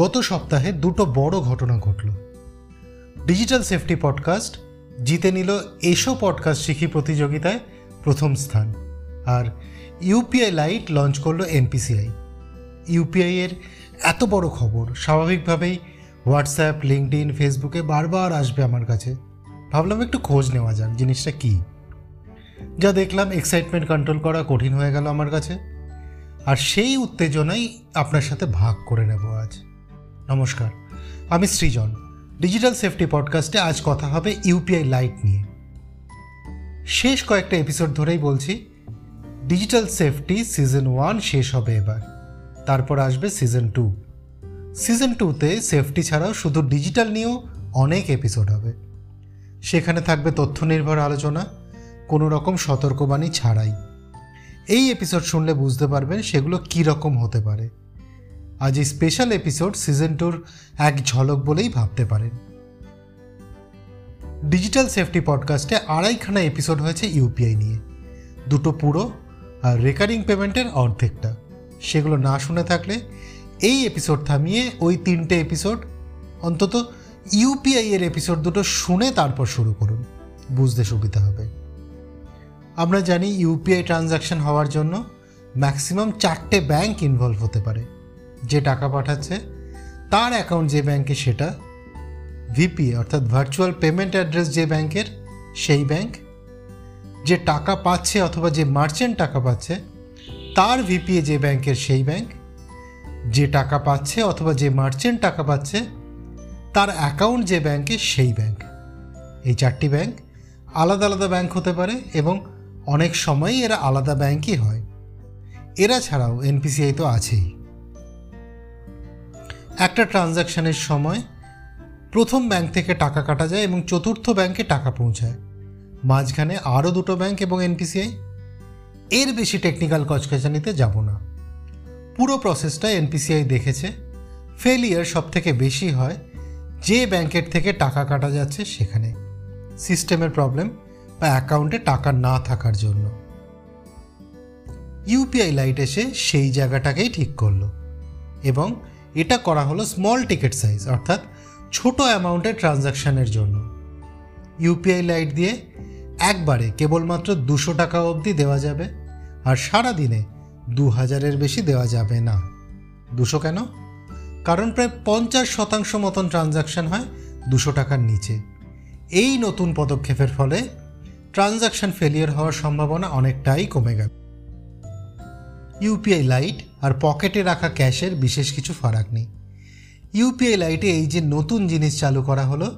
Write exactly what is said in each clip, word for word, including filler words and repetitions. গত সপ্তাহে দুটো বড় ঘটনা ঘটল। ডিজিটাল সেফটি পডকাস্ট জিতে নিল এসো পডকাস্ট শিখি প্রতিযোগিতায় প্রথম স্থান, আর ইউপিআই লাইট লঞ্চ করল এনপিসিআই। ইউপিআই এর এত বড় খবর স্বাভাবিকভাবেই হোয়াটসঅ্যাপ, লিঙ্কডইন, ফেসবুকে বারবার আসবে আমার কাছে। ভাবলাম একটু খোঁজ নেওয়া যাক জিনিসটা কী। যা দেখলাম, এক্সাইটমেন্ট কন্ট্রোল করা কঠিন হয়ে গেল আমার কাছে, আর সেই উত্তেজনাই আপনার সাথে ভাগ করে নেব আজ। নমস্কার, আমি সৃজন। ডিজিটাল সেফটি পডকাস্টে আজ কথা হবে ইউপিআই লাইট নিয়ে। শেষ কয়েকটা এপিসোড ধরেই বলছি, ডিজিটাল সেফটি সিজন ওয়ান শেষ হবে এবার, তারপর আসবে সিজন টু। সিজন টুতে সেফটি ছাড়াও শুধু ডিজিটাল নিয়েও অনেক এপিসোড হবে। সেখানে থাকবে তথ্য নির্ভর আলোচনা, কোনো রকম সতর্কবাণী ছাড়াই। এই এপিসোড শুনলে বুঝতে পারবেন সেগুলো কী রকম হতে পারে। আজ এই স্পেশাল এপিসোড সিজন টুর এক ঝলক বলেই ভাবতে পারেন। ডিজিটাল সেফটি পডকাস্টে আড়াইখানা এপিসোড হয়েছে ইউপিআই নিয়ে, দুটো পুরো আর রেকারিং পেমেন্টের অর্ধেকটা। সেগুলো না শুনে থাকলে এই এপিসোড থামিয়ে ওই তিনটে এপিসোড, অন্তত ইউপিআই এর এপিসোড দুটো শুনে তারপর শুরু করুন, বুঝতে সুবিধা হবে। আমরা জানি ইউপিআই ট্রানজ্যাকশান হওয়ার জন্য ম্যাক্সিমাম চারটে ব্যাঙ্ক ইনভলভ হতে পারে। যে টাকা পাঠাচ্ছে তার অ্যাকাউন্ট যে ব্যাঙ্কে, সেটা ভিপিএ অর্থাৎ ভার্চুয়াল পেমেন্ট অ্যাড্রেস যে ব্যাঙ্কের, সেই ব্যাঙ্ক, যে টাকা পাচ্ছে অথবা যে মার্চেন্ট টাকা পাচ্ছে তার ভিপিএ যে ব্যাঙ্কের, সেই ব্যাঙ্ক, যে টাকা পাচ্ছে অথবা যে মার্চেন্ট টাকা পাচ্ছে তার অ্যাকাউন্ট যে ব্যাঙ্কে, সেই ব্যাঙ্ক। এই চারটি ব্যাঙ্ক আলাদা আলাদা ব্যাঙ্ক হতে পারে এবং অনেক সময়ই এরা আলাদা ব্যাঙ্কই হয়। এরা ছাড়াও এনপিসিআই তো আছেই। একটা ট্রানজ্যাকশানের সময় প্রথম ব্যাঙ্ক থেকে টাকা কাটা যায় এবং চতুর্থ ব্যাঙ্কে টাকা পৌঁছায়, মাঝখানে আরও দুটো ব্যাঙ্ক এবং এনপিসিআই। এর বেশি টেকনিক্যাল কচকচানিতে যাব না। পুরো প্রসেসটা এনপিসিআই দেখেছে। ফেলিয়ার সব থেকে বেশি হয় যে ব্যাঙ্কের থেকে টাকা কাটা যাচ্ছে সেখানে, সিস্টেমের প্রবলেম বা অ্যাকাউন্টে টাকা না থাকার জন্য। ইউপিআই লাইট এসে সেই জায়গাটাকেই ঠিক করলো, এবং এটা করা হলো স্মল টিকিট সাইজ অর্থাৎ ছোট অ্যামাউন্টের ট্রানজ্যাকশানের জন্য। ইউপিআই লাইট দিয়ে একবারে কেবলমাত্র দুশো টাকা অবধি দেওয়া যাবে, আর সারা দিনে দু হাজারের বেশি দেওয়া যাবে না। দুশো কেন? কারণ প্রায় পঞ্চাশ শতাংশ মতন ট্রানজ্যাকশান হয় দুশো টাকার নিচে। এই নতুন পদক্ষেপের ফলে ট্রানজ্যাকশান ফেলিয়ার হওয়ার সম্ভাবনা অনেকটাই কমে গেল। ইউপিআই লাইট আর পকেটে রাখা ক্যাশের বিশেষ কিছু ফারাক নেই। ইউপিআই লাইটে এই যে নতুন জিনিস চালু করা হলো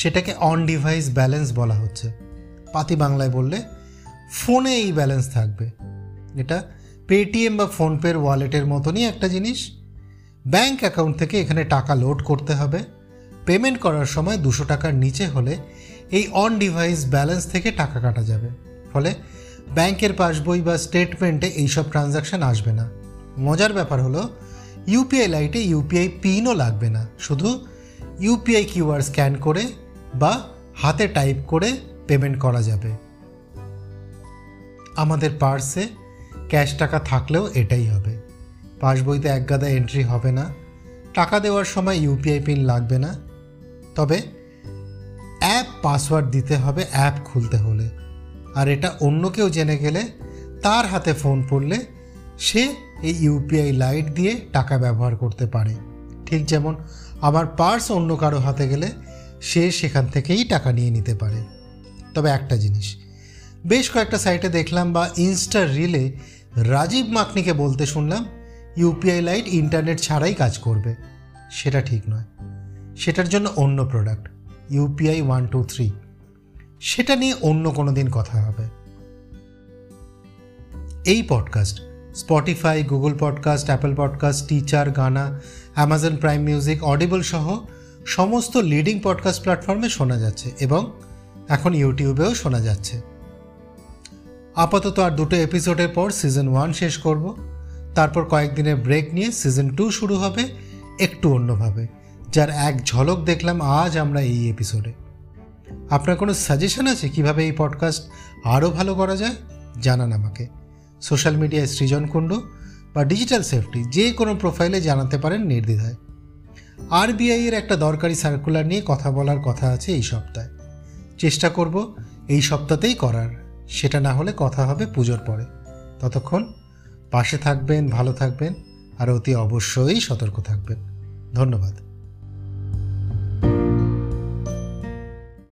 সেটাকে অন ডিভাইস ব্যালেন্স বলা হচ্ছে। পাতি বাংলায় বললে ফোনে এই ব্যালেন্স থাকবে। এটা পেটিএম বা ফোনপের ওয়ালেটের মতনই একটা জিনিস। ব্যাঙ্ক অ্যাকাউন্ট থেকে এখানে টাকা লোড করতে হবে। পেমেন্ট করার সময় দুশো টাকার নিচে হলে এই অন ডিভাইস ব্যালেন্স থেকে টাকা কাটা যাবে, ফলে ব্যাংকের পাসবই বা স্টেটমেন্টে এইসব ট্রানজ্যাকশান আসবে না। মজার ব্যাপার হলো ইউপিআই লাইটে ইউপিআই পিনও লাগবে না, শুধু ইউপিআই কিউআর স্ক্যান করে বা হাতে টাইপ করে পেমেন্ট করা যাবে। আমাদের পার্সে ক্যাশ টাকা থাকলেও এটাই হবে, পাসবইতে একগাদা এন্ট্রি হবে না, টাকা দেওয়ার সময় ইউপিআই পিন লাগবে না। তবে অ্যাপ পাসওয়ার্ড দিতে হবে অ্যাপ খুলতে হলে, আর এটা অন্য কেউ জেনে গেলে, তার হাতে ফোন পড়লে সে এই ইউপিআই লাইট দিয়ে টাকা ব্যবহার করতে পারে। ঠিক যেমন আমার পার্স অন্য কারো হাতে গেলে সে সেখান থেকেই টাকা নিয়ে নিতে পারে। তবে একটা জিনিস, বেশ কয়েকটা সাইটে দেখলাম বা ইনস্টা রিলে রাজীব মাকনিকে বলতে শুনলাম ইউপিআই লাইট ইন্টারনেট ছাড়াই কাজ করবে। সেটা ঠিক নয়, সেটার জন্য অন্য product UPI one two three, সেটা নিয়ে অন্য কোনো দিন কথা হবে। এই podcast Spotify, Google podcast, Apple podcast, Stitcher, Gaana, Amazon Prime Music, Audible সহ সমস্ত লিডিং পডকাস্ট প্ল্যাটফর্মে শোনা যাচ্ছে, এবং এখন ইউটিউবেও শোনা যাচ্ছে। আপাতত আর দুটো এপিসোডের পর সিজন ওয়ান শেষ করব, তারপর কয়েকদিনের ব্রেক নিয়ে সিজন টু শুরু হবে একটু অন্যভাবে, যার এক ঝলক দেখলাম আজ আমরা এই এপিসোডে। আপনার কোনো সাজেশন আছে কীভাবে এই পডকাস্ট আরও ভালো করা যায়? জানান আমাকে। সোশ্যাল মিডিয়ায় সৃজন কুণ্ডু বা ডিজিটাল সেফটি যে কোনো প্রোফাইলে জানাতে পারেন নির্দ্বিধায়। আরবিআই এর একটা দরকারি সার্কুলার নিয়ে কথা বলার কথা আছে এই সপ্তাহে। চেষ্টা করব এই সপ্তাহতেই করার, সেটা না হলে কথা হবে পুজোর পরে। ততক্ষণ পাশে থাকবেন, ভালো থাকবেন আর অতি অবশ্যই সতর্ক থাকবেন। ধন্যবাদ।